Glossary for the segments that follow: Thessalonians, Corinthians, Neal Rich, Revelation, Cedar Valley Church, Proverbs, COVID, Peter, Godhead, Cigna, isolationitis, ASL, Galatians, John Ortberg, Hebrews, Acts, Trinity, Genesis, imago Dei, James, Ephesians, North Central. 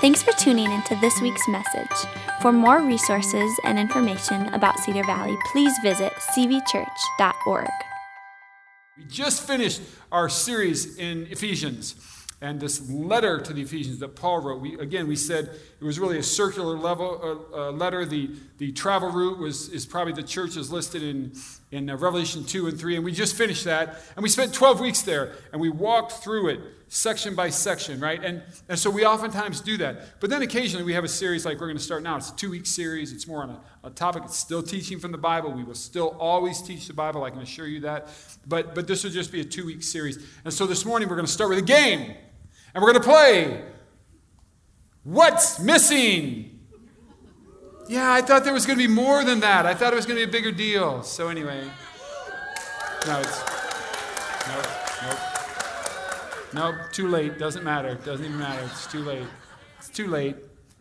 Thanks for tuning into this week's message. For more resources and information about Cedar Valley, please visit cvchurch.org. We just finished our series in Ephesians, and this letter to the Ephesians that Paul wrote. We said it was really a circular level letter. The travel route is probably the church is listed in Revelation 2 and 3, and we just finished that, and we spent 12 weeks there, and we walked through it section by section, right? And so we oftentimes do that. But then occasionally we have a series like we're going to start now. It's a 2-week series. It's more on a topic. It's still teaching from the Bible. We will still always teach the Bible. I can assure you that. But this will just be a 2-week series. And so this morning we're going to start with a game. And we're going to play What's Missing? Yeah, I thought there was going to be more than that. I thought it was going to be a bigger deal. So anyway. Nope, too late. Doesn't matter. Doesn't even matter. It's too late. It's too late.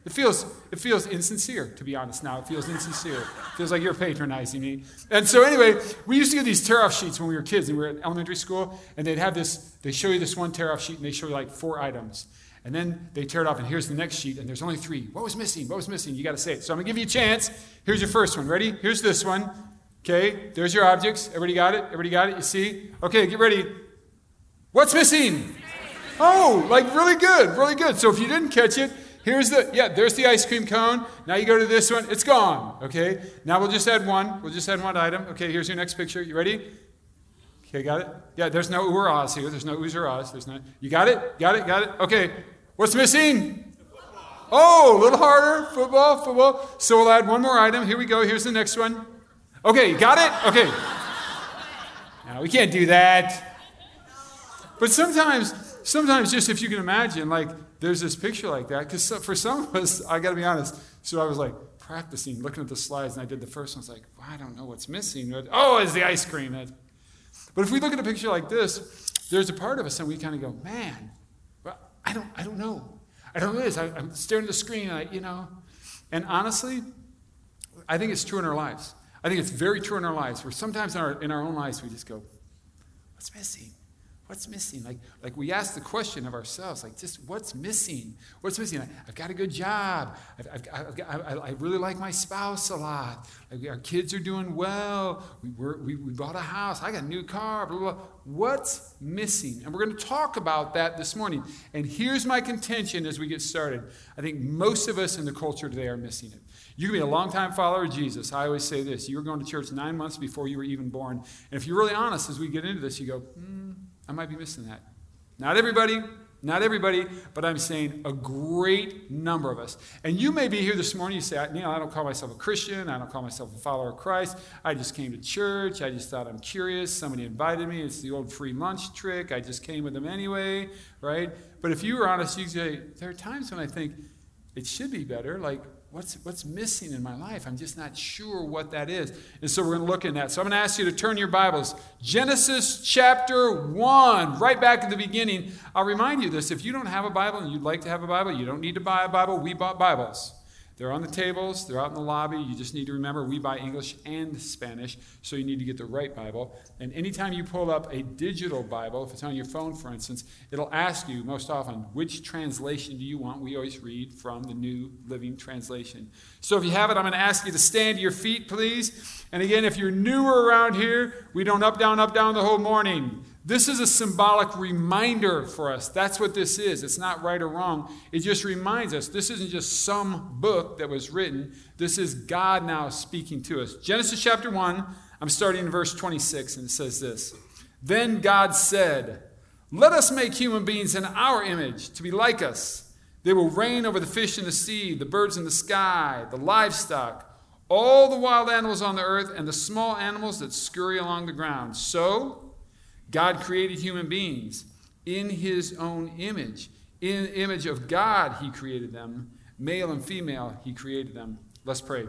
It feels insincere, to be honest now. It feels insincere. It feels like you're patronizing me. And so anyway, we used to get these tear-off sheets when we were kids and we were in elementary school, and they'd have this, they show you this one tear-off sheet and they show you like 4 items. And then they tear it off and here's the next sheet and there's only 3. What was missing? What was missing? You got to say it. So I'm going to give you a chance. Here's your first one. Ready? Here's this one. Okay. There's your objects. Everybody got it? Everybody got it? You see? Okay, get ready. What's missing? Oh, like really good, really good. So if you didn't catch it, there's the ice cream cone. Now you go to this one. It's gone, okay? Now we'll just add one. We'll just add one item. Okay, here's your next picture. You ready? Okay, got it? Yeah, there's no ooh or ahs here. There's no oohs or ahs. There's not. You got it? Got it? Got it? Okay. What's missing? Oh, a little harder. Football. So we'll add one more item. Here we go. Here's the next one. Okay, got it? Okay. Now we can't do that. But sometimes just if you can imagine, like there's this picture like that. Because for some of us, I got to be honest. So I was like practicing, looking at the slides, and I did the first one. I was like, well, I don't know what's missing. But, oh, it's the ice cream. But if we look at a picture like this, there's a part of us, and we kind of go, man, well, I don't know. I don't know what it is. I'm staring at the screen, and I. And honestly, I think it's true in our lives. I think it's very true in our lives. Where sometimes in our own lives, we just go, what's missing? What's missing? Like we ask the question of ourselves, like just what's missing? What's missing? I've got a good job. I really like my spouse a lot. Like our kids are doing well. We bought a house. I got a new car. Blah, blah, blah. What's missing? And we're going to talk about that this morning. And here's my contention as we get started. I think most of us in the culture today are missing it. You can be a longtime follower of Jesus. I always say this. You were going to church 9 months before you were even born. And if you're really honest, as we get into this, you go, I might be missing that. Not everybody, but I'm saying a great number of us. And you may be here this morning, you say, Neal, I don't call myself a Christian, I don't call myself a follower of Christ, I just came to church, I just thought I'm curious, somebody invited me, it's the old free lunch trick, I just came with them anyway, right? But if you were honest, you'd say, there are times when I think it should be better, like, What's missing in my life? I'm just not sure what that is. And so we're going to look in that. So I'm going to ask you to turn your Bibles. Genesis chapter 1, right back at the beginning. I'll remind you this. If you don't have a Bible and you'd like to have a Bible, you don't need to buy a Bible. We bought Bibles. They're on the tables. They're out in the lobby. You just need to remember we buy English and Spanish, so you need to get the right Bible. And anytime you pull up a digital Bible, if it's on your phone, for instance, it'll ask you most often, which translation do you want? We always read from the New Living Translation. So if you have it, I'm going to ask you to stand to your feet, please. And again, if you're newer around here, we don't up, down the whole morning. This is a symbolic reminder for us. That's what this is. It's not right or wrong. It just reminds us. This isn't just some book that was written. This is God now speaking to us. Genesis chapter 1, I'm starting in verse 26, and it says this. Then God said, let us make human beings in our image to be like us. They will reign over the fish in the sea, the birds in the sky, the livestock, all the wild animals on the earth, and the small animals that scurry along the ground. So God created human beings in his own image. In the image of God, he created them. Male and female, he created them. Let's pray.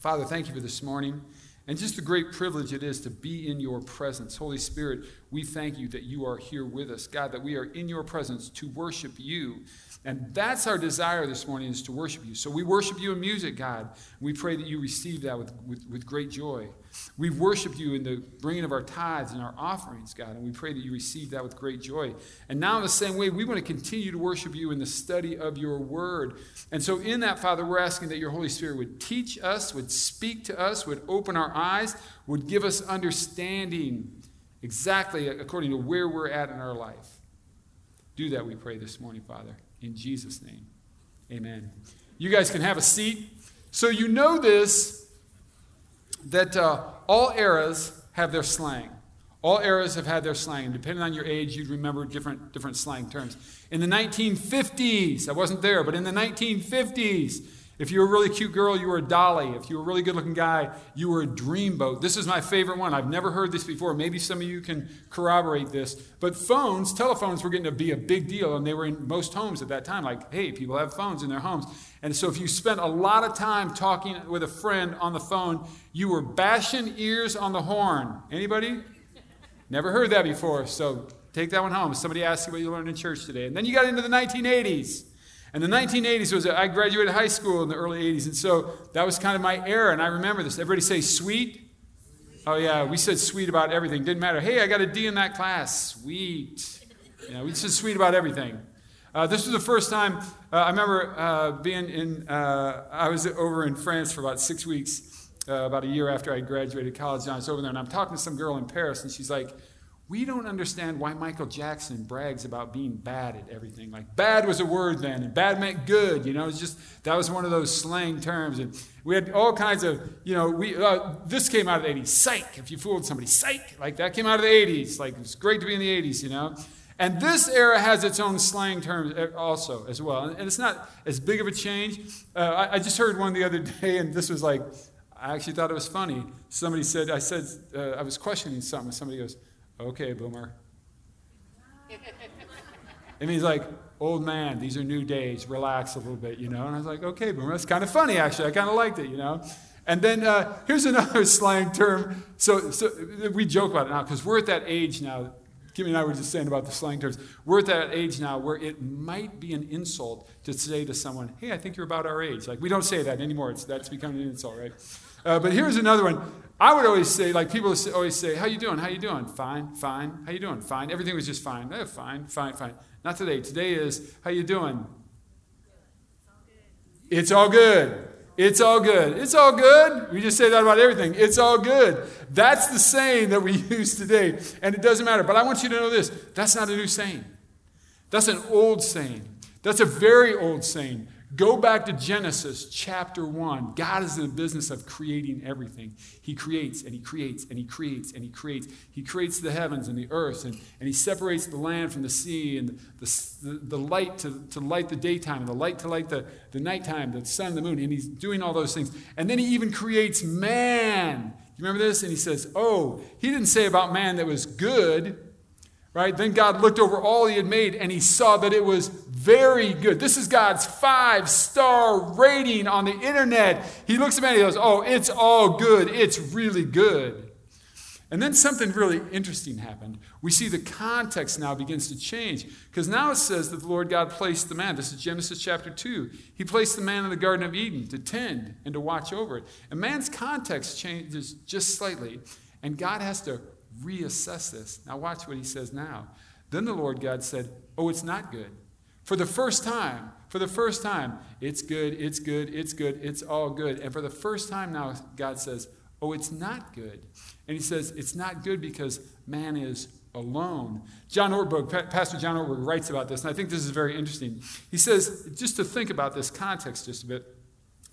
Father, thank you for this morning. And just the great privilege it is to be in your presence. Holy Spirit, we thank you that you are here with us, God, that we are in your presence to worship you. And that's our desire this morning, is to worship you. So we worship you in music, God. We pray that you receive that with great joy. We worship you in the bringing of our tithes and our offerings, God, and we pray that you receive that with great joy. And now in the same way, we want to continue to worship you in the study of your word. And so in that, Father, we're asking that your Holy Spirit would teach us, would speak to us, would open our eyes, would give us understanding exactly according to where we're at in our life. Do that, we pray this morning, Father. In Jesus' name, amen. You guys can have a seat. So you know this, that all eras have their slang. All eras have had their slang. And depending on your age, you'd remember different slang terms. In the 1950s, I wasn't there, but in the 1950s, if you were a really cute girl, you were a dolly. If you were a really good-looking guy, you were a dreamboat. This is my favorite one. I've never heard this before. Maybe some of you can corroborate this. But phones, telephones were getting to be a big deal, and they were in most homes at that time. Like, hey, people have phones in their homes. And so if you spent a lot of time talking with a friend on the phone, you were bashing ears on the horn. Anybody? Never heard that before, so take that one home. Somebody asked you what you learned in church today. And then you got into the 1980s. And the 1980s was, I graduated high school in the early 80s, and so that was kind of my era, and I remember this. Everybody say sweet? Oh, yeah, we said sweet about everything. Didn't matter. Hey, I got a D in that class. Sweet. Yeah, we said sweet about everything. This was the first time, I remember being in, I was over in France for about 6 weeks, about a year after I graduated college, and I was over there, and I'm talking to some girl in Paris, and she's like, we don't understand why Michael Jackson brags about being bad at everything. Like, bad was a word then, and bad meant good. You know, it's just, that was one of those slang terms. And we had all kinds of, you know, this came out of the 80s. Psych, if you fooled somebody, psych. Like, that came out of the 80s. Like, it's great to be in the 80s, you know. And this era has its own slang terms also as well. And it's not as big of a change. I just heard one the other day, and this was like, I actually thought it was funny. Somebody said, I was questioning something, and somebody goes, okay, boomer. It means like, old man, these are new days, relax a little bit, you know. And I was like, okay, boomer, that's kind of funny, actually. I kind of liked it, you know. And then here's another slang term. So we joke about it now because we're at that age now. Kimmy and I were just saying about the slang terms. We're at that age now where it might be an insult to say to someone, hey, I think you're about our age. Like, we don't say that anymore. That's becoming an insult, right? But here's another one. I would always say, like, people always say, how you doing? How you doing? Fine, fine. How you doing? Fine. Everything was just fine. Oh, fine, fine, fine. Not today. Today is, how you doing? It's all good. It's all good. It's all good. We just say that about everything. It's all good. That's the saying that we use today, and it doesn't matter. But I want you to know this. That's not a new saying. That's an old saying. That's a very old saying. Go back to Genesis chapter 1. God is in the business of creating everything. He creates, and he creates, and he creates, and he creates. He creates the heavens and the earth, and he separates the land from the sea, and the light to light the daytime, and the light to light the nighttime, the sun, the moon, and he's doing all those things. And then he even creates man. You remember this? And he says, oh, he didn't say about man that was good. Right? Then God looked over all he had made, and he saw that it was very good. This is God's 5-star rating on the internet. He looks at man and he goes, oh, it's all good. It's really good. And then something really interesting happened. We see the context now begins to change, because now it says that the Lord God placed the man. This is Genesis chapter 2. He placed the man in the Garden of Eden to tend and to watch over it. And man's context changes just slightly, and God has to reassess this. Now watch what he says now. Then the Lord God said, oh, it's not good. For the first time, it's good, it's good, it's good, it's all good. And for the first time now, God says, oh, it's not good. And he says, it's not good because man is alone. Pastor John Ortberg writes about this, and I think this is very interesting. He says, just to think about this context just a bit,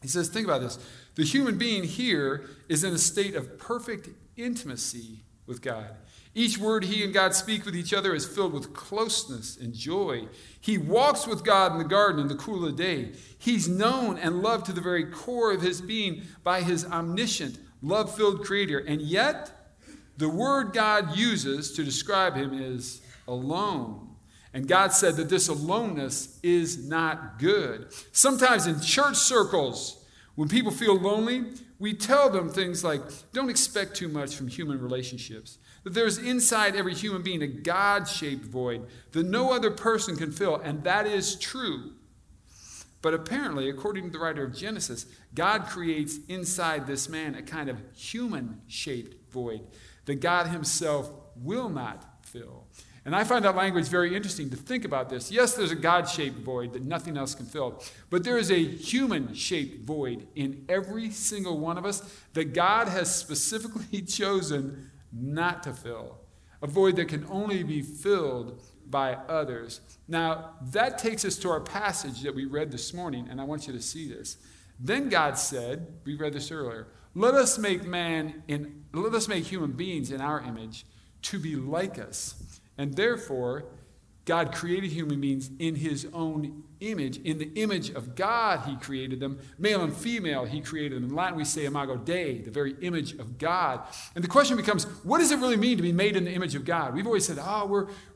he says, think about this. The human being here is in a state of perfect intimacy with God. Each word he and God speak with each other is filled with closeness and joy. He walks with God in the garden in the cool of the day. He's known and loved to the very core of his being by his omniscient, love-filled creator. And yet, the word God uses to describe him is alone. And God said that this aloneness is not good. Sometimes in church circles, when people feel lonely, we tell them things like, don't expect too much from human relationships. That there's inside every human being a God-shaped void that no other person can fill, and that is true. But apparently, according to the writer of Genesis, God creates inside this man a kind of human-shaped void that God himself will not fill. And I find that language very interesting to think about this. Yes, there's a God-shaped void that nothing else can fill, but there is a human-shaped void in every single one of us that God has specifically chosen not to fill, a void that can only be filled by others. Now, that takes us to our passage that we read this morning, and I want you to see this. Then God said, we read this earlier, let us make human beings in our image to be like us. And therefore, God created human beings in his own image. In the image of God, he created them. Male and female, he created them. In Latin, we say imago Dei, the very image of God. And the question becomes, what does it really mean to be made in the image of God? We've always said,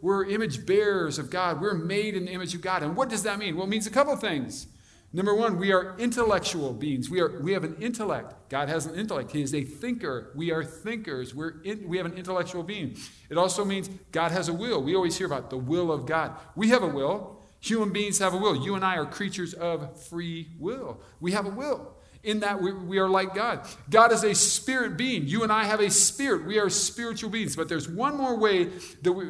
we're image bearers of God. We're made in the image of God. And what does that mean? Well, it means a couple of things. Number one, we are intellectual beings. We have an intellect. God has an intellect. He is a thinker. We are thinkers. We have an intellectual being. It also means God has a will. We always hear about the will of God. We have a will. Human beings have a will. You and I are creatures of free will. We have a will. In that we are like God. God is a spirit being. You and I have a spirit. We are spiritual beings. But there's one more way,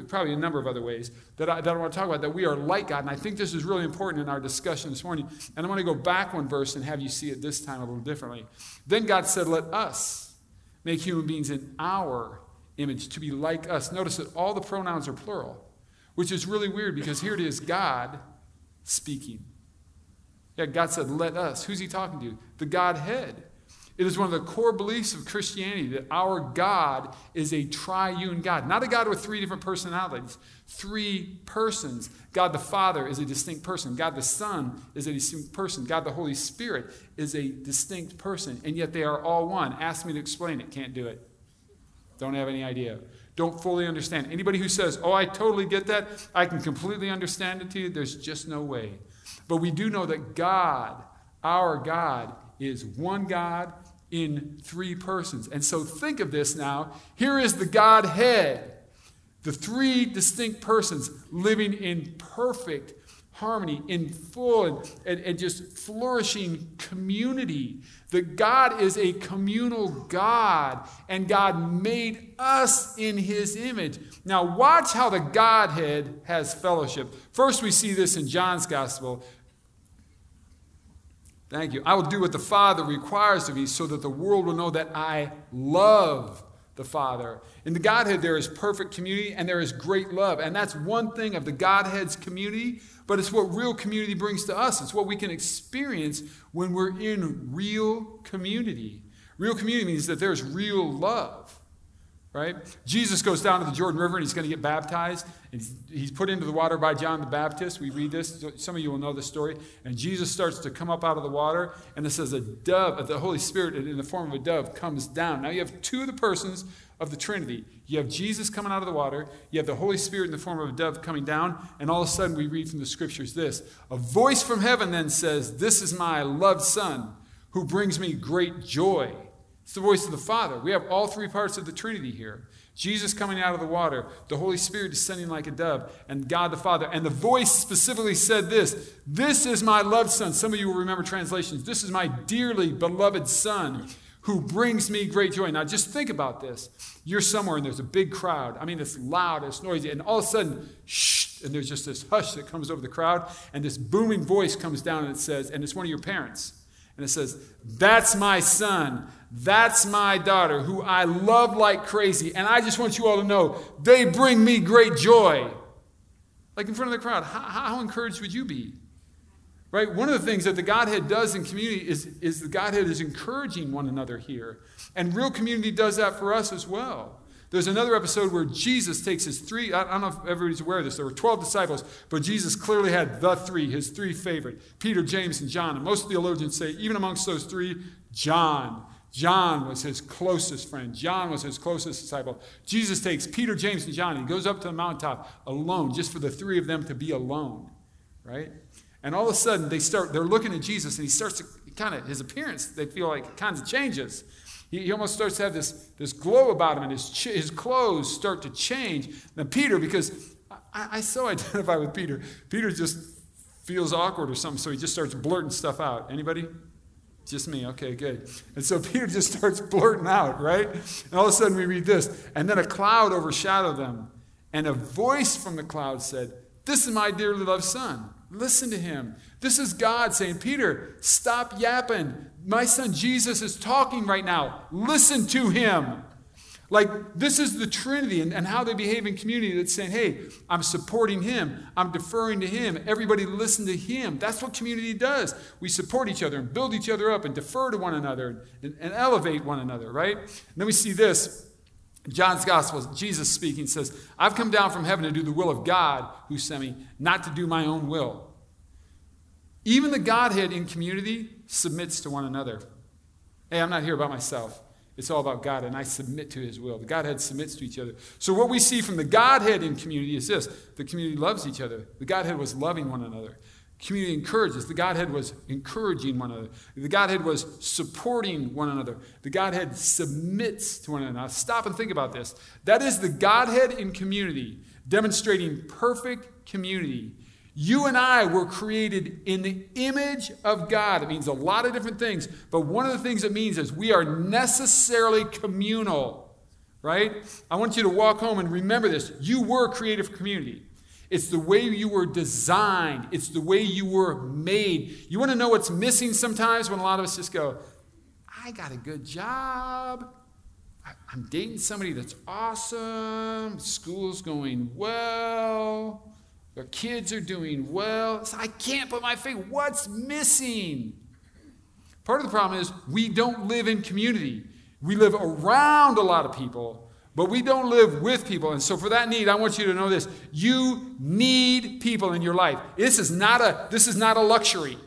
probably a number of other ways, that I want to talk about, that we are like God. And I think this is really important in our discussion this morning. And I want to go back one verse and have you see it this time a little differently. Then God said, let us make human beings in our image to be like us. Notice that all the pronouns are plural, which is really weird because here it is God speaking. Yeah, God said, let us. Who's he talking to? The Godhead. It is one of the core beliefs of Christianity that our God is a triune God. Not a God with three different personalities. Three persons. God the Father is a distinct person. God the Son is a distinct person. God the Holy Spirit is a distinct person. And yet they are all one. Ask me to explain it. Can't do it. Don't have any idea. Don't fully understand. Anybody who says, I totally get that, I can completely understand it to you, there's just no way. But we do know that God, our God, is one God in three persons. And so think of this now. Here is the Godhead, the three distinct persons living in perfect harmony, in full and just flourishing community. That God is a communal God, and God made us in his image. Now watch how the Godhead has fellowship. First, we see this in John's gospel. Thank you. I will do what the Father requires of me so that the world will know that I love the Father. In the Godhead, there is perfect community and there is great love. And that's one thing of the Godhead's community, but it's what real community brings to us. It's what we can experience when we're in real community. Real community means that there's real love, right? Jesus goes down to the Jordan River and he's going to get baptized. And he's put into the water by John the Baptist. We read this. Some of you will know this story. And Jesus starts to come up out of the water. And it says a dove, the Holy Spirit in the form of a dove comes down. Now you have two of the persons of the Trinity. You have Jesus coming out of the water. You have the Holy Spirit in the form of a dove coming down. And all of a sudden we read from the scriptures this. A voice from heaven then says, this is my loved Son who brings me great joy. It's the voice of the Father. We have all three parts of the Trinity here. Jesus coming out of the water. The Holy Spirit descending like a dove. And God the Father. And the voice specifically said this. This is my loved Son. Some of you will remember translations. This is my dearly beloved Son who brings me great joy. Now just think about this. You're somewhere and there's a big crowd. I mean, it's loud, it's noisy. And all of a sudden, shh, and there's just this hush that comes over the crowd. And this booming voice comes down and it says, and it's one of your parents. And it says, that's my Son. That's my daughter who I love like crazy. And I just want you all to know, they bring me great joy. Like in front of the crowd, how encouraged would you be? Right? One of the things that the Godhead does in community is the Godhead is encouraging one another here. And real community does that for us as well. There's another episode where Jesus takes his three, I don't know if everybody's aware of this, there were 12 disciples, but Jesus clearly had his three favorite, Peter, James, and John. And most theologians say, even amongst those three, John was his closest friend. John was his closest disciple. Jesus takes Peter, James, and John, and he goes up to the mountaintop alone, just for the three of them to be alone, right? And all of a sudden, they're looking at Jesus, and he starts to his appearance, they feel like, kind of changes. He almost starts to have this glow about him, and his clothes start to change. Now, Peter, because I so identify with Peter. Peter just feels awkward or something, so he just starts blurting stuff out. Anybody? Just me. Okay, good. And so Peter just starts blurting out, right? And all of a sudden we read this. And then a cloud overshadowed them, and a voice from the cloud said, "This is my dearly loved son. Listen to him." This is God saying, "Peter, stop yapping. My son Jesus is talking right now. Listen to him." Like, this is the Trinity and how they behave in community. That's saying, hey, I'm supporting him. I'm deferring to him. Everybody listen to him. That's what community does. We support each other and build each other up and defer to one another and elevate one another, right? And then we see this. John's Gospel, Jesus speaking, says, "I've come down from heaven to do the will of God who sent me, not to do my own will." Even the Godhead in community submits to one another. Hey, I'm not here about myself. It's all about God, and I submit to his will. The Godhead submits to each other. So what we see from the Godhead in community is this. The community loves each other. The Godhead was loving one another. Community encourages. The Godhead was encouraging one another. The Godhead was supporting one another. The Godhead submits to one another. Now stop and think about this. That is the Godhead in community, demonstrating perfect community. You and I were created in the image of God. It means a lot of different things, but one of the things it means is we are necessarily communal, right? I want you to walk home and remember this. You were created for community. It's the way you were designed. It's the way you were made. You want to know what's missing sometimes when a lot of us just go, I got a good job. I'm dating somebody that's awesome. School's going well. Our kids are doing well. So I can't put my finger. What's missing? Part of the problem is we don't live in community. We live around a lot of people, but we don't live with people. And so for that need, I want you to know this. You need people in your life. This is not a luxury.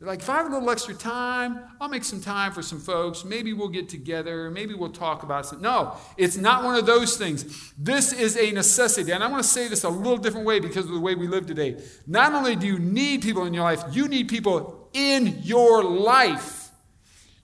Like, if I have a little extra time, I'll make some time for some folks. Maybe we'll get together. Maybe we'll talk about something. No, it's not one of those things. This is a necessity. And I want to say this a little different way because of the way we live today. Not only do you need people in your life, you need people in your life.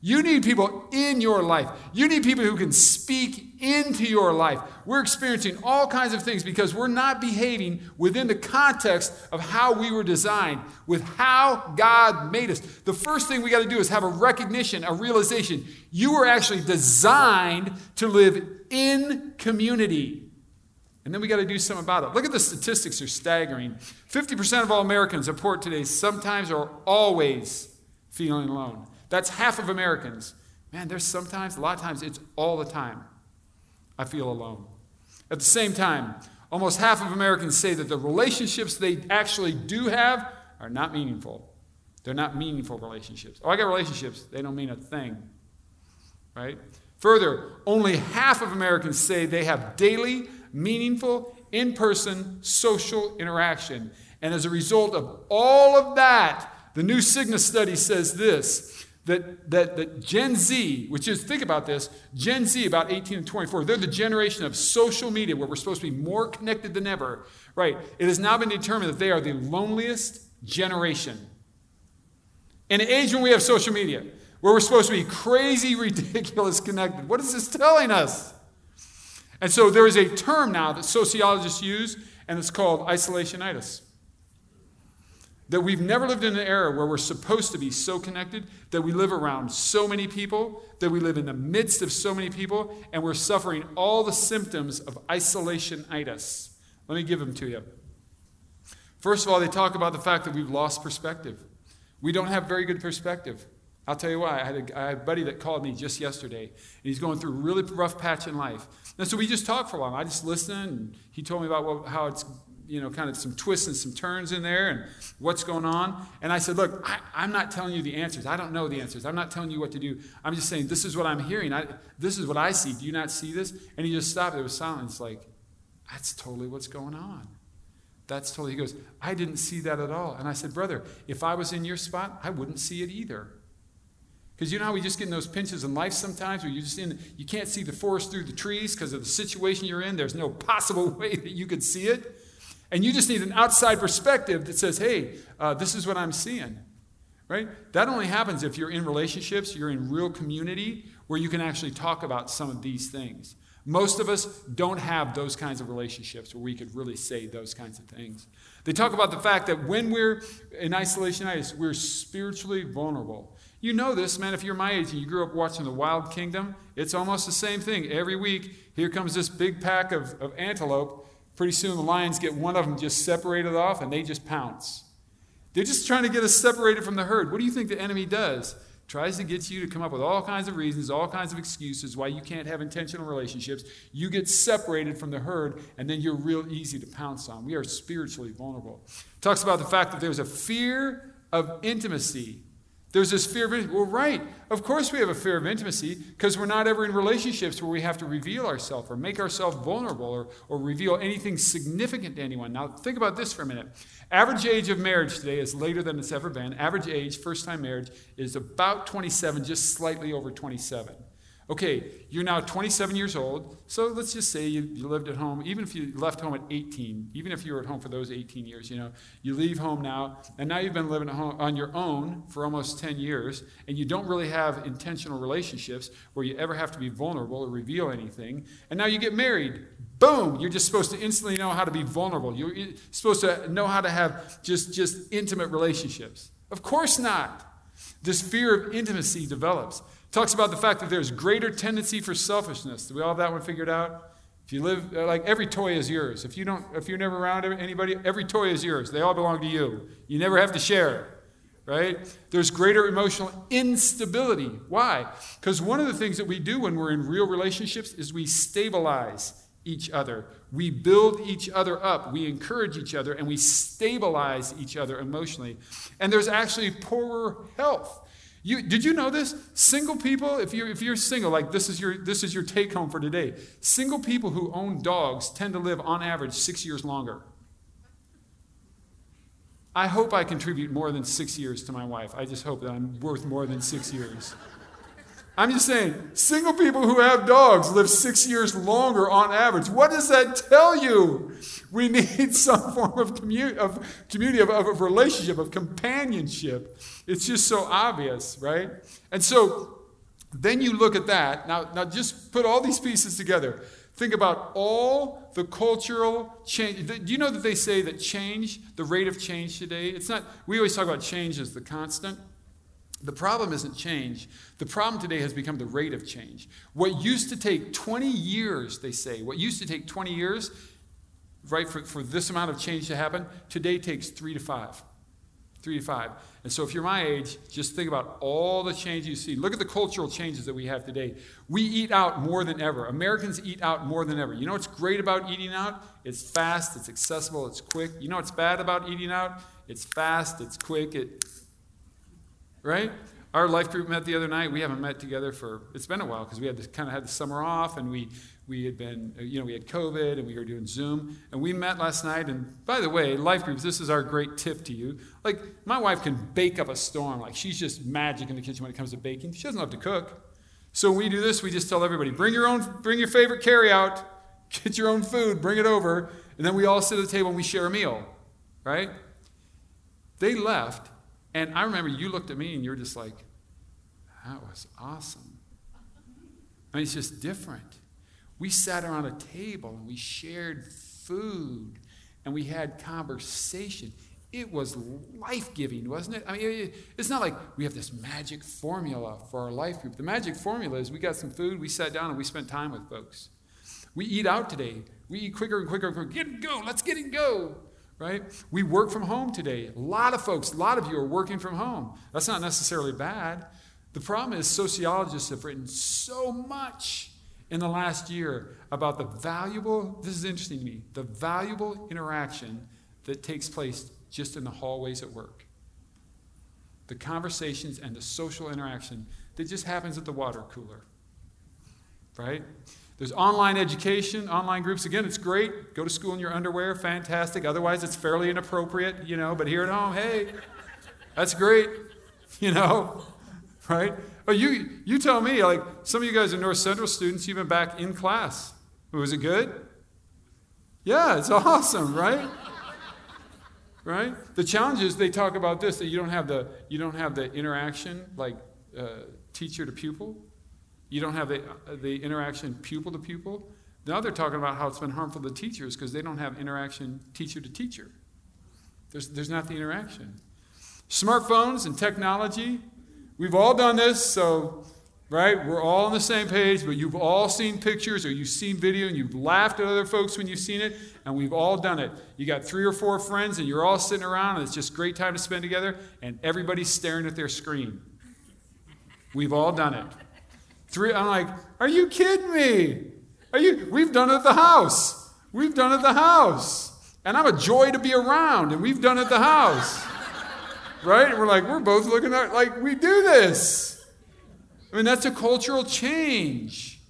You need people in your life. You need people who can speak into your life. We're experiencing all kinds of things because we're not behaving within the context of how we were designed, with how God made us. The first thing we got to do is have a recognition, a realization. You were actually designed to live in community. And then we got to do something about it. Look at the statistics, they're staggering. 50% of all Americans report today sometimes or always feeling alone. That's half of Americans. Man, there's sometimes, a lot of times, it's all the time. I feel alone. At the same time, almost half of Americans say that the relationships they actually do have are not meaningful. They're not meaningful relationships. Oh, I got relationships. They don't mean a thing, right? Further, only half of Americans say they have daily, meaningful, in-person social interaction. And as a result of all of that, the new Cigna study says this. That Gen Z, which is, think about this, Gen Z, about 18 to 24, they're the generation of social media where we're supposed to be more connected than ever. Right? It has now been determined that they are the loneliest generation. In an age when we have social media, where we're supposed to be crazy, ridiculous, connected. What is this telling us? And so there is a term now that sociologists use, and it's called isolationitis. That we've never lived in an era where we're supposed to be so connected, that we live around so many people, that we live in the midst of so many people, and we're suffering all the symptoms of isolationitis. Let me give them to you. First of all, they talk about the fact that we've lost perspective. We don't have very good perspective. I'll tell you why. I had a buddy that called me just yesterday, and he's going through a really rough patch in life. And so we just talked for a while. I just listened, and he told me about how it's, you know, kind of some twists and some turns in there and what's going on. And I said, look, I'm not telling you the answers. I don't know the answers. I'm not telling you what to do. I'm just saying this is what I'm hearing. This is what I see. Do you not see this? And he just stopped. There was silence. Like, that's totally what's going on. That's totally. He goes, I didn't see that at all. And I said, brother, if I was in your spot, I wouldn't see it either. Because you know how we just get in those pinches in life sometimes where you can't see the forest through the trees because of the situation you're in. There's no possible way that you could see it. And you just need an outside perspective that says, hey, this is what I'm seeing, right? That only happens if you're in relationships, you're in real community, where you can actually talk about some of these things. Most of us don't have those kinds of relationships where we could really say those kinds of things. They talk about the fact that when we're in isolationitis, we're spiritually vulnerable. You know this, man, if you're my age and you grew up watching the Wild Kingdom, it's almost the same thing. Every week, here comes this big pack of antelope. Pretty soon the lions get one of them just separated off and they just pounce. They're just trying to get us separated from the herd. What do you think the enemy does? Tries to get you to come up with all kinds of reasons, all kinds of excuses why you can't have intentional relationships. You get separated from the herd, and then you're real easy to pounce on. We are spiritually vulnerable. It talks about the fact that there's a fear of intimacy. There's this fear of intimacy. Well, right. Of course we have a fear of intimacy because we're not ever in relationships where we have to reveal ourselves or make ourselves vulnerable or reveal anything significant to anyone. Now, think about this for a minute. Average age of marriage today is later than it's ever been. Average age, first-time marriage, is about 27, just slightly over 27. Okay, you're now 27 years old, so let's just say you lived at home, even if you left home at 18, even if you were at home for those 18 years, you leave home now, and now you've been living at home on your own for almost 10 years, and you don't really have intentional relationships where you ever have to be vulnerable or reveal anything, and now you get married. Boom! You're just supposed to instantly know how to be vulnerable. You're supposed to know how to have just intimate relationships. Of course not. This fear of intimacy develops. It talks about the fact that there's greater tendency for selfishness. Do we all have that one figured out? If you live, like every toy is yours. If you're never around anybody, every toy is yours. They all belong to you. You never have to share, right? There's greater emotional instability. Why? Because one of the things that we do when we're in real relationships is we stabilize each other. We build each other up. We encourage each other, and we stabilize each other emotionally. And there's actually poorer health. Did you know this? Single people, if you're single, like this is your take home for today. Single people who own dogs tend to live on average 6 years longer. I hope I contribute more than 6 years to my wife. I just hope that I'm worth more than 6 years. I'm just saying, single people who have dogs live 6 years longer on average. What does that tell you? We need some form of community, of relationship, of companionship. It's just so obvious, right? And so then you look at that. Now just put all these pieces together. Think about all the cultural change. Do you know that they say that change, the rate of change today, it's not, we always talk about change as the constant. The problem isn't change. The problem today has become the rate of change. What used to take 20 years, they say, what used to take 20 years, right, for this amount of change to happen, today takes 3 to 5. 3 to 5. And so if you're my age, just think about all the change you see. Look at the cultural changes that we have today. We eat out more than ever. Americans eat out more than ever. You know what's great about eating out? It's fast, it's accessible, it's quick. You know what's bad about eating out? It's fast, it's quick, right? Our life group met the other night. We haven't met together it's been a while because we had had the summer off, and we had been, we had COVID, and we were doing Zoom, and we met last night. And by the way, life groups, this is our great tip to you. Like, my wife can bake up a storm. Like, she's just magic in the kitchen when it comes to baking. She doesn't love to cook. So when we do this, we just tell everybody, bring your favorite carryout, get your own food, bring it over, and then we all sit at the table and we share a meal, right? They left. And I remember you looked at me and you were just like, that was awesome. I mean, it's just different. We sat around a table and we shared food and we had conversation. It was life-giving, wasn't it? I mean, it's not like we have this magic formula for our life group. The magic formula is we got some food, we sat down, and we spent time with folks. We eat out today. We eat quicker and quicker and quicker. Get and go. Let's get and go. Right? We work from home today. A lot of folks, a lot of you are working from home. That's not necessarily bad. The problem is sociologists have written so much in the last year about the valuable interaction that takes place just in the hallways at work. The conversations and the social interaction that just happens at the water cooler. Right? There's online education, online groups. Again, it's great. Go to school in your underwear, fantastic. Otherwise, it's fairly inappropriate, But here at home, hey, that's great, right? Oh, you tell me, like, some of you guys are North Central students. You've been back in class. Was it good? Yeah, it's awesome, right? Right? The challenge is they talk about this, that you don't have the interaction, like teacher to pupil. You don't have the interaction pupil to pupil. Now they're talking about how it's been harmful to teachers because they don't have interaction teacher to teacher. There's not the interaction. Smartphones and technology, we've all done this, so, right? We're all on the same page, but you've all seen pictures or you've seen video and you've laughed at other folks when you've seen it, and we've all done it. You got 3 or 4 friends and you're all sitting around and it's just a great time to spend together, and everybody's staring at their screen. We've all done it. I'm like, are you kidding me? We've done it at the house. We've done it at the house. And I'm a joy to be around, and we've done it at the house. Right? And we're like, we're both looking at, like, we do this. I mean, that's a cultural change.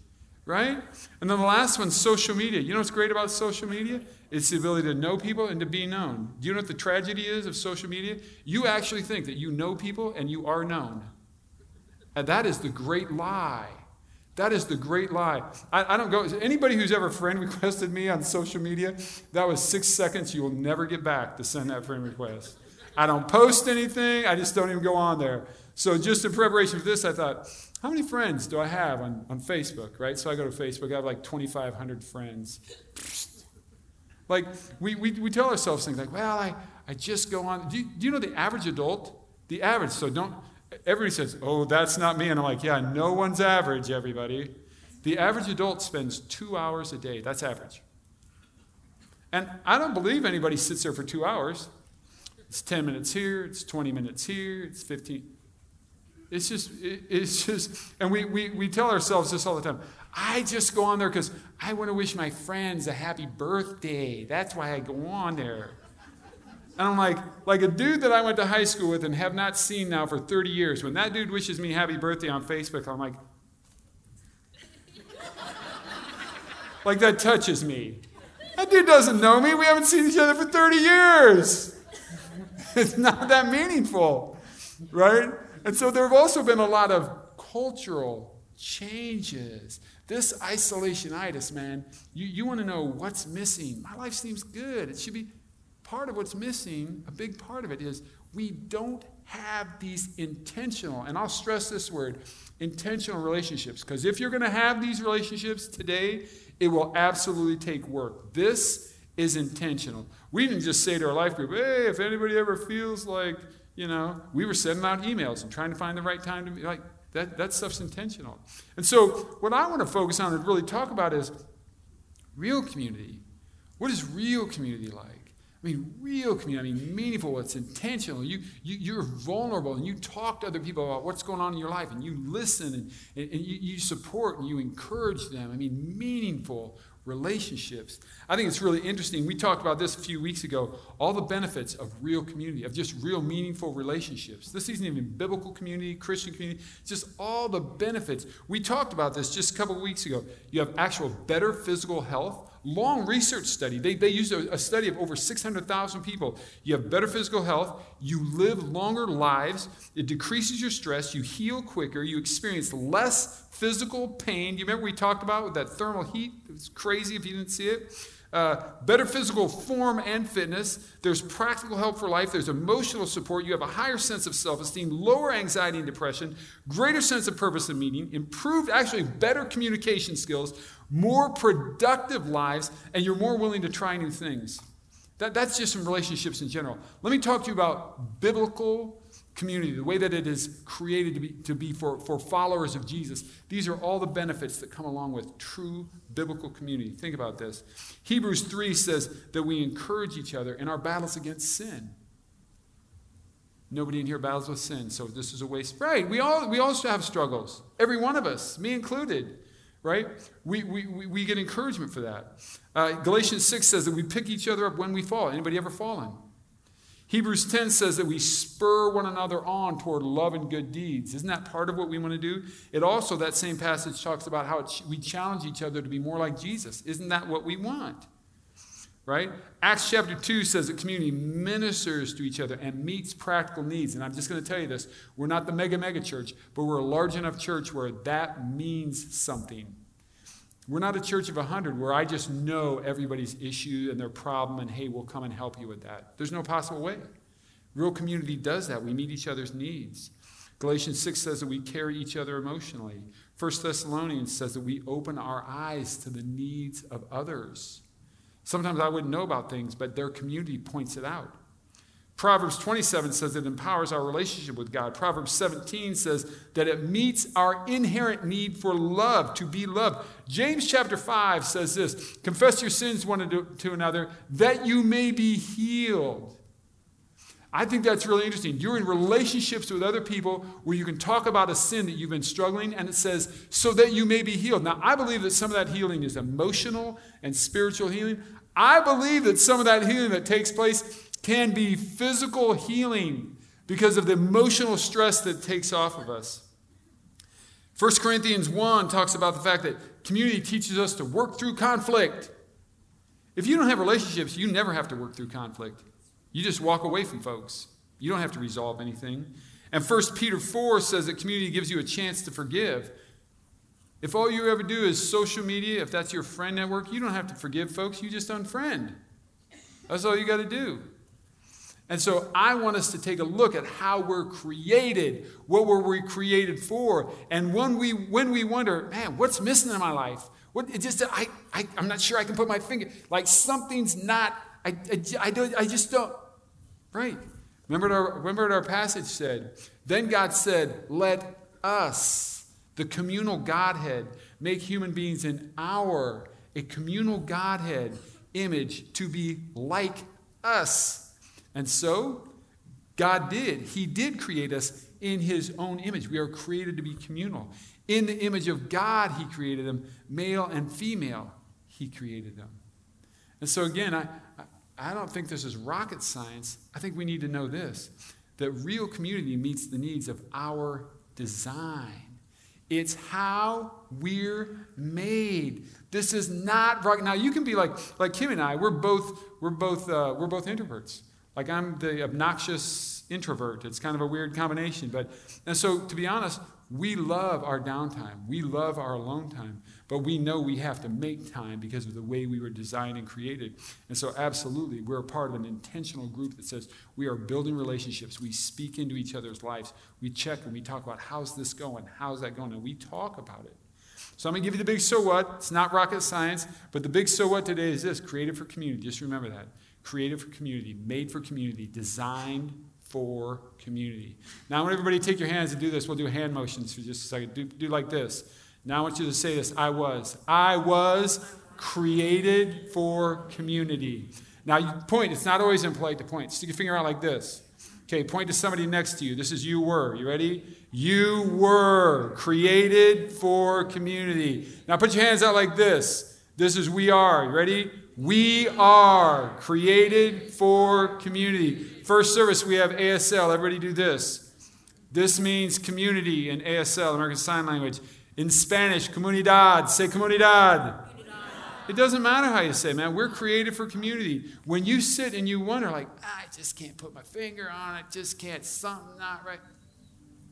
Right? And then the last one, social media. You know what's great about social media? It's the ability to know people and to be known. Do you know what the tragedy is of social media? You actually think that you know people and you are known. And that is the great lie. That is the great lie. I don't go. Anybody who's ever friend requested me on social media, that was 6 seconds you will never get back to send that friend request. I don't post anything. I just don't even go on there. So just in preparation for this, I thought, how many friends do I have on Facebook, right? So I go to Facebook. I have like 2,500 friends. Like, we tell ourselves things like, well, I just go on. Do you know the average adult? The average. So don't. Everybody says, oh, that's not me. And I'm like, yeah, no one's average, everybody. The average adult spends 2 hours a day. That's average. And I don't believe anybody sits there for 2 hours. It's 10 minutes here. It's 20 minutes here. It's 15. It's just, and we tell ourselves this all the time. I just go on there because I want to wish my friends a happy birthday. That's why I go on there. And I'm like a dude that I went to high school with and have not seen now for 30 years. When that dude wishes me happy birthday on Facebook, I'm like, like that touches me. That dude doesn't know me. We haven't seen each other for 30 years. It's not that meaningful, right? And so there have also been a lot of cultural changes. This isolationitis, man, you want to know what's missing. My life seems good. It should be. Part of what's missing, a big part of it, is we don't have these intentional, and I'll stress this word, intentional relationships. Because if you're going to have these relationships today, it will absolutely take work. This is intentional. We didn't just say to our life group, hey, if anybody ever feels like, you know, we were sending out emails and trying to find the right time to be like, that stuff's intentional. And so what I want to focus on and really talk about is real community. What is real community like? I mean, real community, I mean, meaningful, what's intentional. You're vulnerable, and you talk to other people about what's going on in your life, and you listen, and you support, and you encourage them. I mean, meaningful relationships. I think it's really interesting. We talked about this a few weeks ago, all the benefits of real community, of just real meaningful relationships. This isn't even biblical community, Christian community, just all the benefits. We talked about this just a couple of weeks ago. You have actual better physical health. Long research study. They used a study of over 600,000 people. You have better physical health. You live longer lives. It decreases your stress. You heal quicker. You experience less physical pain. You remember we talked about with that thermal heat? It was crazy if you didn't see it. Better physical form and fitness. There's practical help for life. There's emotional support. You have a higher sense of self-esteem, lower anxiety and depression, greater sense of purpose and meaning, improved, actually better communication skills, more productive lives, and you're more willing to try new things. That's just in relationships in general. Let me talk to you about biblical community, the way that it is created to be for followers of Jesus. These are all the benefits that come along with true biblical community. Think about this. Hebrews 3 says that we encourage each other in our battles against sin. Nobody in here battles with sin, so this is a waste. Right, we all have struggles. Every one of us, me included, right? We get encouragement for that. Galatians 6 says that we pick each other up when we fall. Anybody ever fallen? Hebrews 10 says that we spur one another on toward love and good deeds. Isn't that part of what we want to do? It also, that same passage talks about how we challenge each other to be more like Jesus. Isn't that what we want? Right? Acts chapter 2 says that community ministers to each other and meets practical needs. And I'm just going to tell you this. We're not the mega church, but we're a large enough church where that means something. We're not a church of 100 where I just know everybody's issue and their problem and, hey, we'll come and help you with that. There's no possible way. Real community does that. We meet each other's needs. Galatians 6 says that we carry each other emotionally. 1 Thessalonians says that we open our eyes to the needs of others. Sometimes I wouldn't know about things, but their community points it out. Proverbs 27 says it empowers our relationship with God. Proverbs 17 says that it meets our inherent need for love, to be loved. James chapter 5 says this, confess your sins one to another that you may be healed. I think that's really interesting. You're in relationships with other people where you can talk about a sin that you've been struggling, and it says, so that you may be healed. Now, I believe that some of that healing is emotional and spiritual healing. I believe that some of that healing that takes place can be physical healing because of the emotional stress that takes off of us. 1 Corinthians 1 talks about the fact that community teaches us to work through conflict. If you don't have relationships, you never have to work through conflict. You just walk away from folks. You don't have to resolve anything. And 1 Peter 4 says that community gives you a chance to forgive. If all you ever do is social media, if that's your friend network, you don't have to forgive folks. You just unfriend. That's all you got to do. And so I want us to take a look at how we're created, what were we created for, and when we wonder, man, what's missing in my life? I'm not sure I can put my finger. Like something's not. I just don't. Right. Remember what our passage said? Then God said, let us, the communal Godhead, make human beings a communal Godhead image to be like us. And so God did. He did create us in his own image. We are created to be communal. In the image of God, he created them. Male and female, he created them. And so again, I don't think this is rocket science. I think we need to know this, that real community meets the needs of our design. It's how we're made. This is not rocket. Now you can be like Kim and I. We're both introverts. Like I'm the obnoxious introvert. It's kind of a weird combination. And so to be honest, we love our downtime. We love our alone time. But we know we have to make time because of the way we were designed and created. And so absolutely, we're a part of an intentional group that says we are building relationships. We speak into each other's lives. We check and we talk about how's this going? How's that going? And we talk about it. So I'm going to give you the big so what. It's not rocket science. But the big so what today is this. Created for community. Just remember that. Created for community. Made for community. Designed for community. Now I want everybody to take your hands and do this. We'll do hand motions for just a second. Do like this. Now I want you to say this. I was. I was created for community. Now you point. It's not always impolite to point. Stick your finger out like this. Okay, point to somebody next to you. This is you were. You ready? You were created for community. Now put your hands out like this. This is we are. You ready? We are created for community. First service, we have ASL. Everybody do this. This means community in ASL, American Sign Language. In Spanish, comunidad. Say comunidad. It doesn't matter how you say it, man. We're created for community. When you sit and you wonder, like, I just can't put my finger on it. Just can't. Something not right.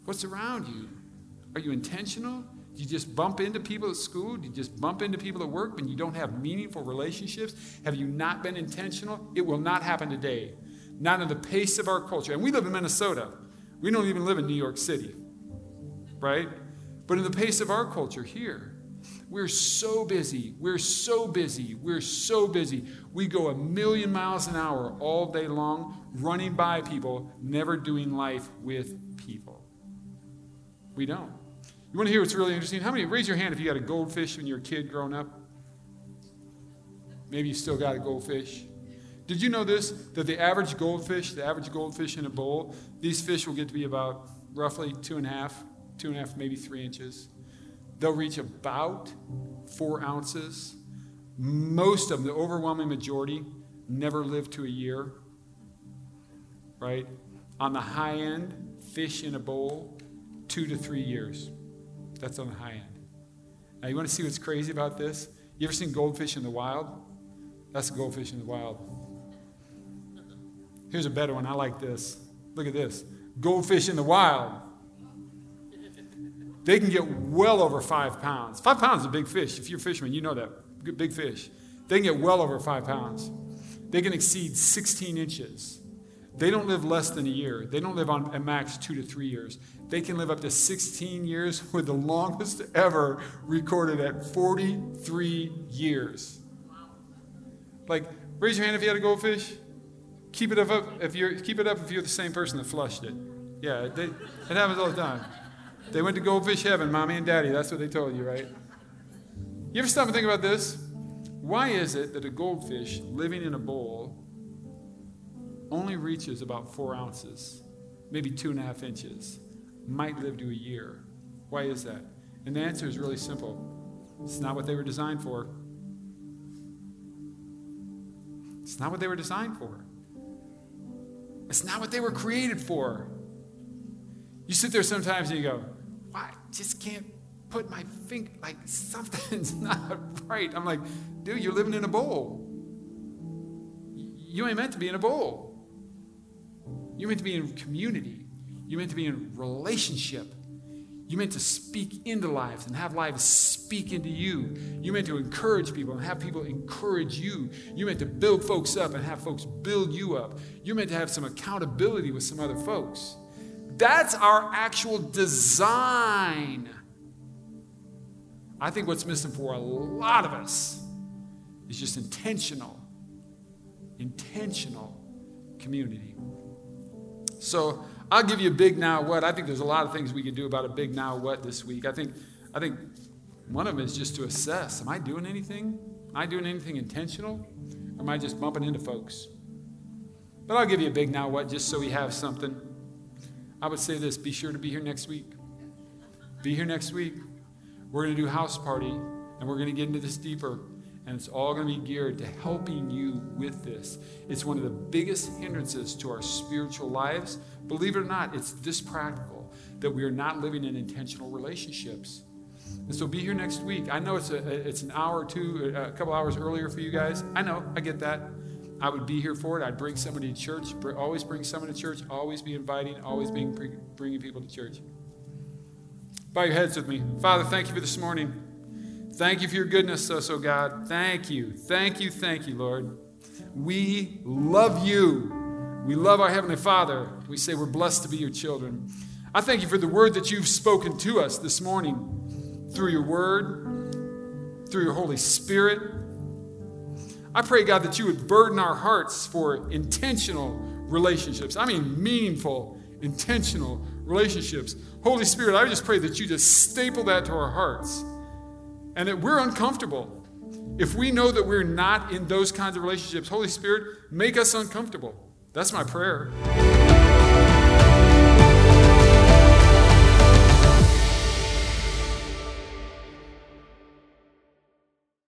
What's around you? Are you intentional? You just bump into people at school? You just bump into people at work when you don't have meaningful relationships? Have you not been intentional? It will not happen today. Not at the pace of our culture. And we live in Minnesota. We don't even live in New York City, right? But in the pace of our culture here, we're so busy. We're so busy. We're so busy. We go a million miles an hour all day long, running by people, never doing life with people. We don't. You want to hear what's really interesting? How many, raise your hand if you got a goldfish when you were a kid growing up. Maybe you still got a goldfish. Did you know this? That the average goldfish in a bowl, these fish will get to be about roughly 2 1/2, maybe 3 inches. They'll reach about 4 ounces. Most of them, the overwhelming majority, never live to a year. Right? On the high end, fish in a bowl, 2 to 3 years. That's on the high end. Now, you want to see what's crazy about this? You ever seen goldfish in the wild? That's a goldfish in the wild. Here's a better one. I like this. Look at this. Goldfish in the wild. They can get well over 5 pounds. 5 pounds is a big fish. If you're a fisherman, you know that. Big fish. They can get well over 5 pounds. They can exceed 16 inches. They don't live less than a year. They don't live on a max 2 to 3 years. They can live up to 16 years, with the longest ever recorded at 43 years. Like, raise your hand if you had a goldfish. Keep it up if you're the same person that flushed it. Yeah, it happens all the time. They went to goldfish heaven, mommy and daddy. That's what they told you, right? You ever stop and think about this? Why is it that a goldfish living in a bowl only reaches about 4 ounces, maybe 2.5 inches, might live to a year? Why is that? And the answer is really simple. It's not what they were designed for. It's not what they were designed for. It's not what they were created for. You sit there sometimes and you go, well, I just can't put my finger, like something's not right. I'm like, dude, you're living in a bowl. You ain't meant to be in a bowl. You're meant to be in community. You're meant to be in relationship. You're meant to speak into lives and have lives speak into you. You're meant to encourage people and have people encourage you. You're meant to build folks up and have folks build you up. You're meant to have some accountability with some other folks. That's our actual design. I think what's missing for a lot of us is just intentional community. So I'll give you a big now what. I think there's a lot of things we can do about a big now what this week. I think one of them is just to assess, am I doing anything? Am I doing anything intentional? Or am I just bumping into folks? But I'll give you a big now what just so we have something. I would say this, be sure to be here next week. Be here next week. We're going to do house party, and we're going to get into this deeper, and it's all going to be geared to helping you with this. It's one of the biggest hindrances to our spiritual lives. Believe it or not, it's this practical, that we are not living in intentional relationships. And so be here next week. I know it's an hour or two, a couple hours earlier for you guys. I know, I get that. I would be here for it. I'd bring somebody to church, always bring someone to church, always be inviting, always bringing people to church. Bow your heads with me. Father, thank you for this morning. Thank you for your goodness, oh God. Thank you. Thank you, Lord. We love you. We love our Heavenly Father. We say we're blessed to be your children. I thank you for the word that you've spoken to us this morning through your word, through your Holy Spirit. I pray, God, that you would burden our hearts for intentional relationships. I mean meaningful, intentional relationships. Holy Spirit, I just pray that you just staple that to our hearts, and that we're uncomfortable. If we know that we're not in those kinds of relationships, Holy Spirit, make us uncomfortable. That's my prayer.